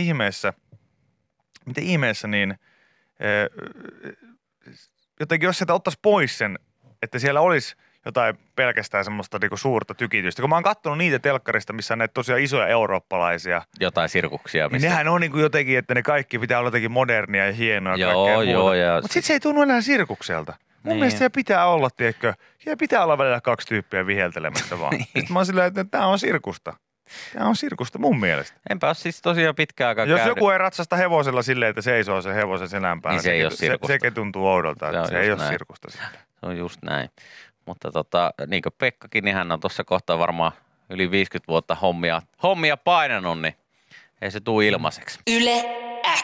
ihmeessä niin jotenkin jos sieltä ottaisi pois sen, että siellä olisi jotain pelkästään semmoista niinku suurta tykitystä. Kun mä oon kattonut niitä telkkarista, missä on näitä tosiaan isoja eurooppalaisia. Jotain sirkuksia. Missä... Nehän on niinku jotenkin, että ne kaikki pitää olla jotenkin modernia ja hienoa. Joo, joo. Ja... Mutta sit se ei tunnu enää sirkukselta. Mun mielestä siellä pitää olla, tiedätkö, siellä pitää olla välillä kaksi tyyppiä viheltelemässä vaan. Niin. Sitten mä oon silleen, että tää on sirkusta. Tämä on sirkusta mun mielestä. Enpä ole siis tosiaan pitkään aikaa jos käynyt. Joku ei ratsasta hevosella silleen, että seisoo sen hevosen selän päällä, niin se ei ole sirkusta. Sekin tuntuu oudolta, että se ei näin. Ole sirkusta sitten. Se on just näin. Mutta niin kuin Pekkakin, niin hän on tuossa kohtaa varmaan yli 50 vuotta hommia painanut, niin ei se tule ilmaiseksi. Yle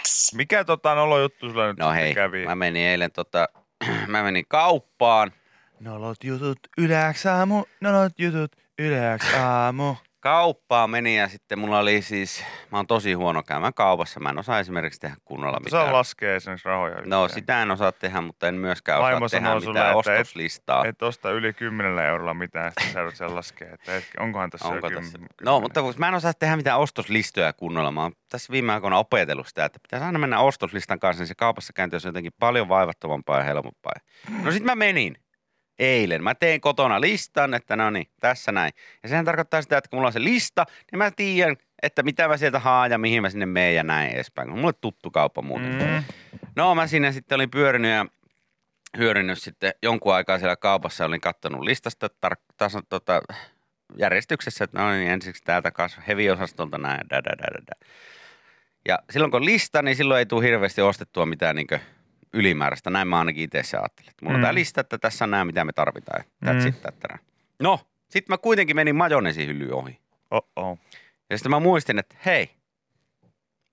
X. Mikä nolo juttu sulla nyt kävi? Mä menin eilen mä menin kauppaan. Nolot jutut Yle X aamu, nolot jutut Yle X aamu. Kauppaa meni ja sitten mulla oli siis, mä oon tosi huono käymään kaupassa. Mä en osaa esimerkiksi tehdä kunnolla mitään. Sä laskee esimerkiksi rahoja. Yhtään. No sitä en osaa tehdä, mutta en myöskään osaa tehdä mitään ostoslistaa. Et osta yli 10 eurolla mitään, sitten sä sen laskee. Onkohan tässä onko jo tässä? No mutta mä en osaa tehdä mitään ostoslistoja kunnolla. Mä oon tässä viime aikoina opetellut sitä, että pitäisi aina mennä ostoslistan kanssa, niin se kaupassa käynti on jotenkin paljon vaivattomampaa ja helpompaa. No sit mä menin. Eilen. Mä tein kotona listan, että no niin, tässä näin. Ja sehän tarkoittaa sitä, että kun mulla on se lista, niin mä tiedän, että mitä mä sieltä haan ja mihin mä sinne menen ja näin edespäin. Mulla on tuttu kauppa muuten. Mm. No mä sinne sitten olin pyörinyt ja hyödynnyt sitten jonkun aikaa siellä kaupassa. Olin katsonut listasta järjestyksessä, että no niin, ensiksi täältä heviosastolta näin. Ja silloin kun lista, niin silloin ei tule hirveästi ostettua mitään niinkö ylimääräistä. Näin mä ainakin itse se ajattelin. Mulla on tää lista, että tässä on nää, mitä me tarvitaan. No, sit mä kuitenkin menin majoneesihyllyyn ohi. Oh-oh. Ja sitten mä muistin, että hei,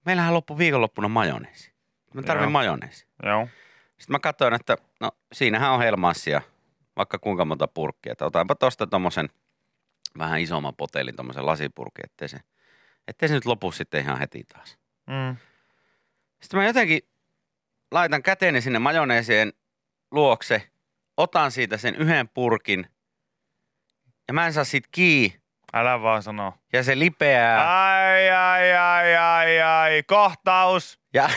meillähän loppu viikonloppuna majoneesi. Mä tarvin majoneesi. Joo. Sitten mä katsoin, että no siinähän on Helmanssia, vaikka kuinka monta purkkia. Että otanpa tosta tommosen vähän isomman potelin, tommosen lasipurkin, ettei se nyt lopu sitten ihan heti taas. Mm. Sitten mä jotenkin laitan käteeni sinne majoneeseen luokse, otan siitä sen yhden purkin ja mä en saa siitä kiinni. Älä vaan sano. Ja se lipeää. Ai, kohtaus. Ja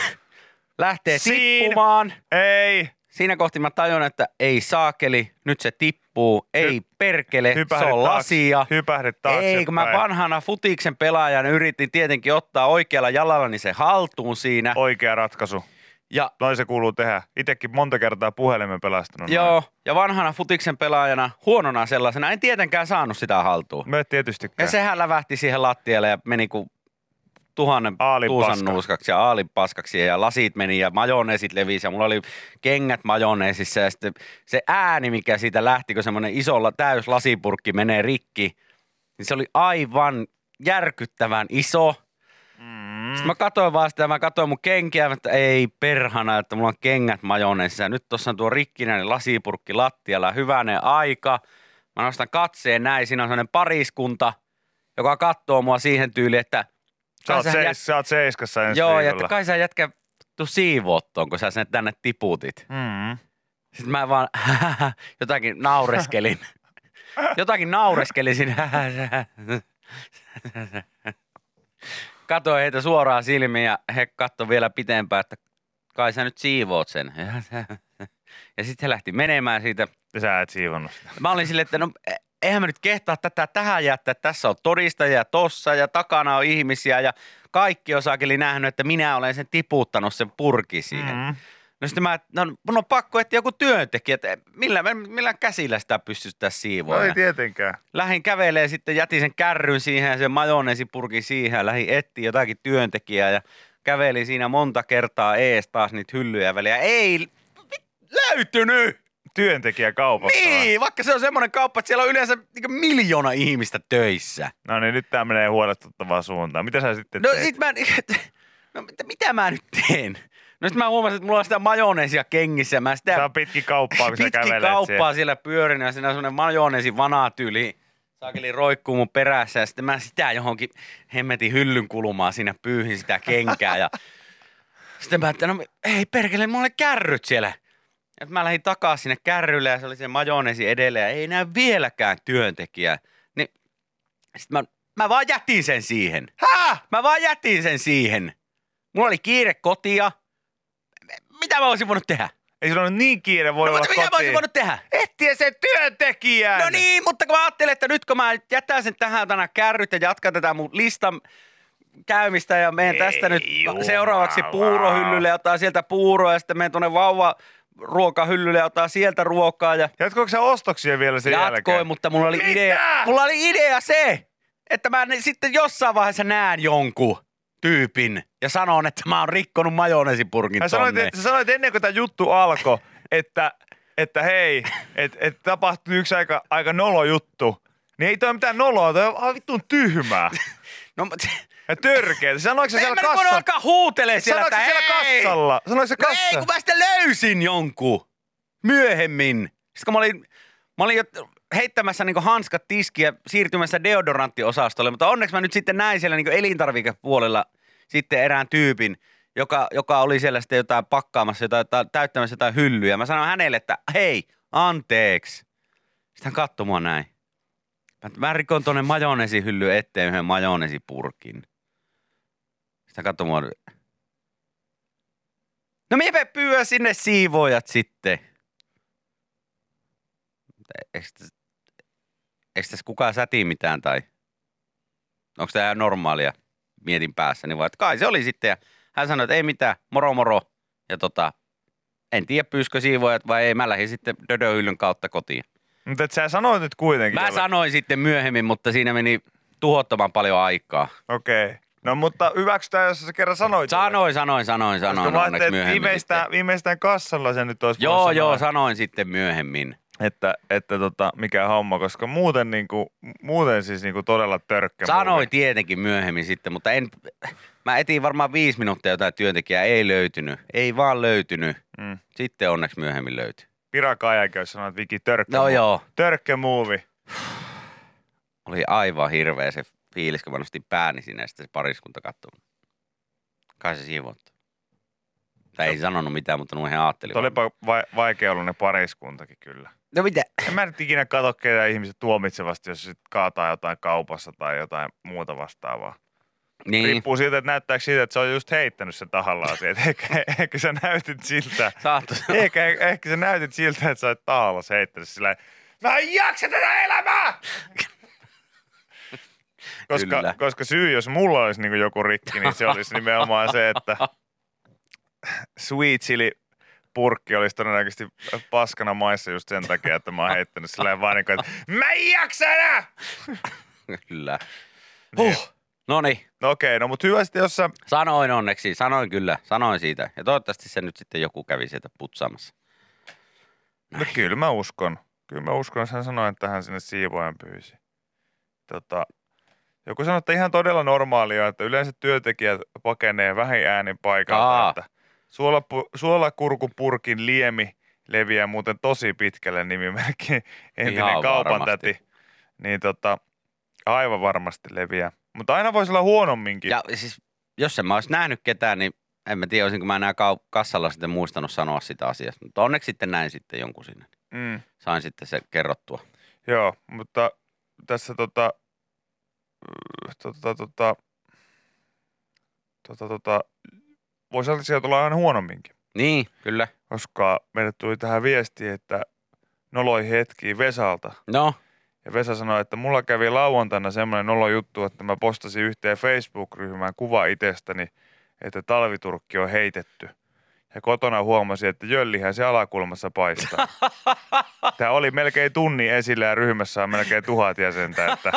lähtee tippumaan. Ei. Siinä kohti mä tajun, että ei saakeli, nyt se tippuu, ei perkele, se on lasia. Hypähde taaksepäin. Ei, kun mä vanhana futiksen pelaajan yritin tietenkin ottaa oikealla jalalla, niin se haltuun siinä. Oikea ratkaisu. Ja noin se kuuluu tehdä. Itsekin monta kertaa puhelimen pelastanut. Joo, näin. Ja vanhana futiksen pelaajana, huonona sellaisena, en tietenkään saanut sitä haltuun. Me tietystikään. Ja sehän lävähti siihen lattialle ja meni kuin 1000 tuusan nuuskaksi ja aalinpaskaksi. Ja lasit meni ja majoneesit levisi ja mulla oli kengät majoneesissa. Ja sitten se ääni, mikä siitä lähti, kun semmoinen iso täys lasipurkki menee rikki, niin se oli aivan järkyttävän iso. Sitten mä katsoin vaan sitä, mä katsoin mun kenkiä, että ei perhana, että mulla on kengät majoneesissa. Nyt tossa on tuo rikkinäinen lasipurkki lattialla, hyvänen aika. Mä nostan katseen näin, siinä on sellainen pariskunta, joka katsoo mua siihen tyyliin, että... Sä oot seiskassa ensi viikolla. Joo, ja että kai sä jätkä tuu siivoottoon, kun sä sen tänne tiputit. Mm. Sitten mä vaan jotakin naureskelin. Katoin heitä suoraan silmiin ja he katsoi vielä pitempään, että kai sä nyt siivoot sen. Ja sitten he lähti menemään siitä. Ja sä et siivonnut sitä. Mä olin silleen, että no eihän mä nyt kehtaa tätä tähän jättää. Tässä on todistajia tossa ja takana on ihmisiä ja kaikki on saakeli nähnyt, että minä olen sen tiputtanut sen purki siihen. Mm. No sitten mä, mun on pakko, että joku työntekijä, että millä käsillä sitä pystytään siivoa. No ei tietenkään. Lähdin kävelee sitten, jätin sen kärryn siihen ja sen majoneesipurkin siihen ja lähdin etsiä jotakin työntekijää ja kävelin siinä monta kertaa ees taas niitä hyllyjä väliä. Ei löytynyt! Työntekijä kaupasta. Niin, vaikka se on semmoinen kauppa, että siellä on yleensä niin 1 miljoona ihmistä töissä. No niin, nyt tää menee huolestuttavaan suuntaan. Mitä sä sitten teet? Mitä mä nyt teen? No sit mä huomasin, että mulla on sitä majoneesia kengissä. Mä sitä... Sä on pitki kauppaa, kun sä kävelet siellä pyörinä ja siinä on semmonen majoneesi vanatyyli. Saakeli roikkuu mun perässä ja sitten mä sitä johonkin hemmetin hyllyn kulumaan siinä pyyhin sitä kenkää. Ja... Sitten mä ajattelin, no ei perkele, mulla oli kärryt siellä. Ja mä lähdin takaa sinne kärrylle ja se oli se majoneesi edelleen ja ei näy vieläkään työntekijää. Niin sitten mä vaan jätin sen siihen. Mä vaan jätin sen siihen. Mulla oli kiire kotia. mitä mä olisin voinut tehdä? Ei se on niin kiire voi olla kotiin. Mitä mä olisin voinut tehdä? Ehtiä sen työntekijän. No niin, mutta kun mä ajattelin, että nyt kun mä jätän sen tähän tänään kärryt ja jatkan tätä mun listan käymistä ja menen tästä nyt seuraavaksi puurohyllylle ja otan sieltä puuroa ja sitten menen tuonne vauvaruokahyllylle ja otan sieltä ruokaa. Ja... Jatkoiko sä ostoksia vielä sen jälkeen? Jatkoin, mutta mulla oli idea se, että mä sitten jossain vaiheessa näen jonkun tyypin ja sanon, että mä oon rikkonut majoneesipurkin tonne. Sä sanoit ennen kuin tää juttu alkoi, että hei, että tapahtui yksi aika nolo juttu. Niin ei toi mitään noloa, toi on vittuun tyhmää. No, ja törkeä. Sanoitko sä siellä kassalla? En mä nyt voin alkaa huutelee siellä, että hei. Sanoitko sä kassalla? No ei, kun mä sitten löysin jonkun myöhemmin. Sitten mä olin jo heittämässä niin hanskat tiskiä siirtymässä deodoranttiosastolle, mutta onneksi mä nyt sitten näin siellä niin elintarvikepuolella sitten erään tyypin, joka oli siellä sitten jotain pakkaamassa, jotain, täyttämässä jotain hyllyä. Mä sanoin hänelle, että hei, anteeksi. Sitten hän katsoi mua näin. Mä rikon tuonne majoneesihyllyyn eteen yhden majoneesipurkin. Sitten hän katsoi mua. No miepä pyydä sinne siivoojat sitten. Eikö tässä kukaan sätii mitään tai onko tämä normaalia? Mietin päässäni vaan, että kai se oli sitten ja hän sanoi, että ei mitään, moro. Ja en tiedä pyyskö siivoajat vai ei, mä lähdin sitten dödöhyllyn kautta kotiin. Mutta sä sanoit nyt kuitenkin. Mä sanoin sitten myöhemmin, mutta siinä meni tuhottoman paljon aikaa. Okei. No mutta hyväksytään, jos sä kerran sanoit. Sanoin. Mä ajattelin, että viimeistään kassalla se nyt olisi. Joo, sanoin sitten myöhemmin. Että mikä homma, koska muuten siis niinku todella törkkä. Sanoin tietenkin myöhemmin sitten, mutta mä etin varmaan 5 minuuttia jotain työntekijää, ei löytynyt. Ei vaan löytynyt. Mm. Sitten onneksi myöhemmin löytyi. Piraka-ajakin, jos sanoit Viki, törkkä. No joo. Törkkä muuvi. Oli aivan hirveä se fiilis, kun mä nostin pääni sinne ja sitten se pariskunta katsoi. Kai se siivottaa. Tai ei sanonut mitään, mutta noihin ajattelin. Olipa vaikea ollut ne pariskuntakin kyllä. No mitä? En mä nyt ikinä katso keitä ihmiset tuomitsevasti, jos sit kaataa jotain kaupassa tai jotain muuta vastaavaa. Niin. Riippuu siitä, että näyttääkö siitä, että se on just heittänyt sen tahallaan siitä. Ehkä sä näytit siltä. Ehkä sä näytit siltä, että sä oot tahallaan heittänyt sillä mä en jaksa tätä elämää! koska syy, jos mulla olisi niin joku rikki, niin se olisi nimenomaan se, että sweet chili purkki olisi todennäköisesti paskana maissa just sen takia, että mä oon heittänyt sillä vaan niin kuin, että mä en jaksa enää! Kyllä. Noniin. Okei, no mut hyvä sitten, jos sä... Sanoin onneksi, sanoin siitä. Ja toivottavasti se nyt sitten joku kävi sieltä putsaamassa. Noin. No kyllä mä uskon, hän sanoi, että hän sinne siivoajan pyysi. Joku sanoi, että ihan todella normaalia, että yleensä työntekijät pakenee vähin äänin paikalta, että suolakurkupurkin liemi leviää muuten tosi pitkälle nimimerkki entinen kaupantäti. Niin aivan varmasti leviää. Mutta aina voisi olla huonomminkin. Ja siis, jos en mä olisi nähnyt ketään, niin en mä tiedä, olisinko mä enää kassalla sitten muistanut sanoa sitä asiaa. Mutta onneksi sitten näin sitten jonkun sinne. Mm. Sain sitten se kerrottua. Joo, mutta tässä voisi olla sieltä olla aina huonomminkin. Niin, kyllä. Koska meille tuli tähän viesti, että noloi hetkiin Vesalta. No. Ja Vesa sanoi, että mulla kävi lauantaina semmoinen nolo juttu, että mä postasin yhteen Facebook-ryhmään kuva itsestäni, että talviturkki on heitetty. Ja kotona huomasin, että jöllihän se alakulmassa paistaa. Tämä oli melkein tunnin esillä ja ryhmässä on melkein 1000 jäsentä, että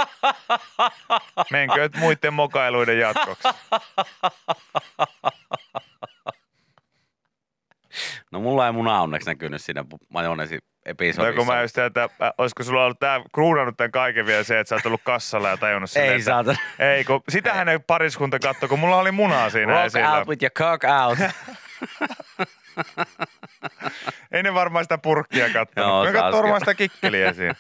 menkö muiden mokailuiden jatkoksi. No mulla ei muna onneksi näkynyt siinä majoneesi-episodissa. No kun mä just täältä, olisiko sulla ollut tää, kruunannut tämän kaiken vielä se, että sä oot ollut kassalla ja tajunnut sen. Ei saatana. Ei, kun sitähän ei pariskunta katsoi, kun mulla oli munaa siinä rock esillä. Rock out with your cock out. Ei ne varmaan sitä purkkia kattonut. Mä katson varmaan sitä kikkeliä siinä.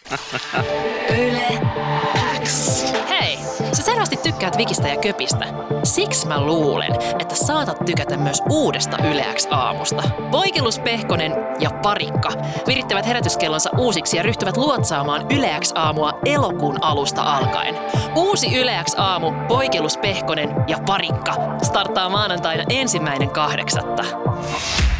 YleX. Hei, sä selvästi tykkäät Vikistä ja Köpistä. Siksi mä luulen, että saatat tykätä myös uudesta YleX-aamusta. Poikelus Pehkonen ja Parikka virittävät herätyskellonsa uusiksi ja ryhtyvät luotsaamaan YleX-aamua elokuun alusta alkaen. Uusi YleX-aamu, Poikelus Pehkonen ja Parikka starttaa maanantaina 1.8.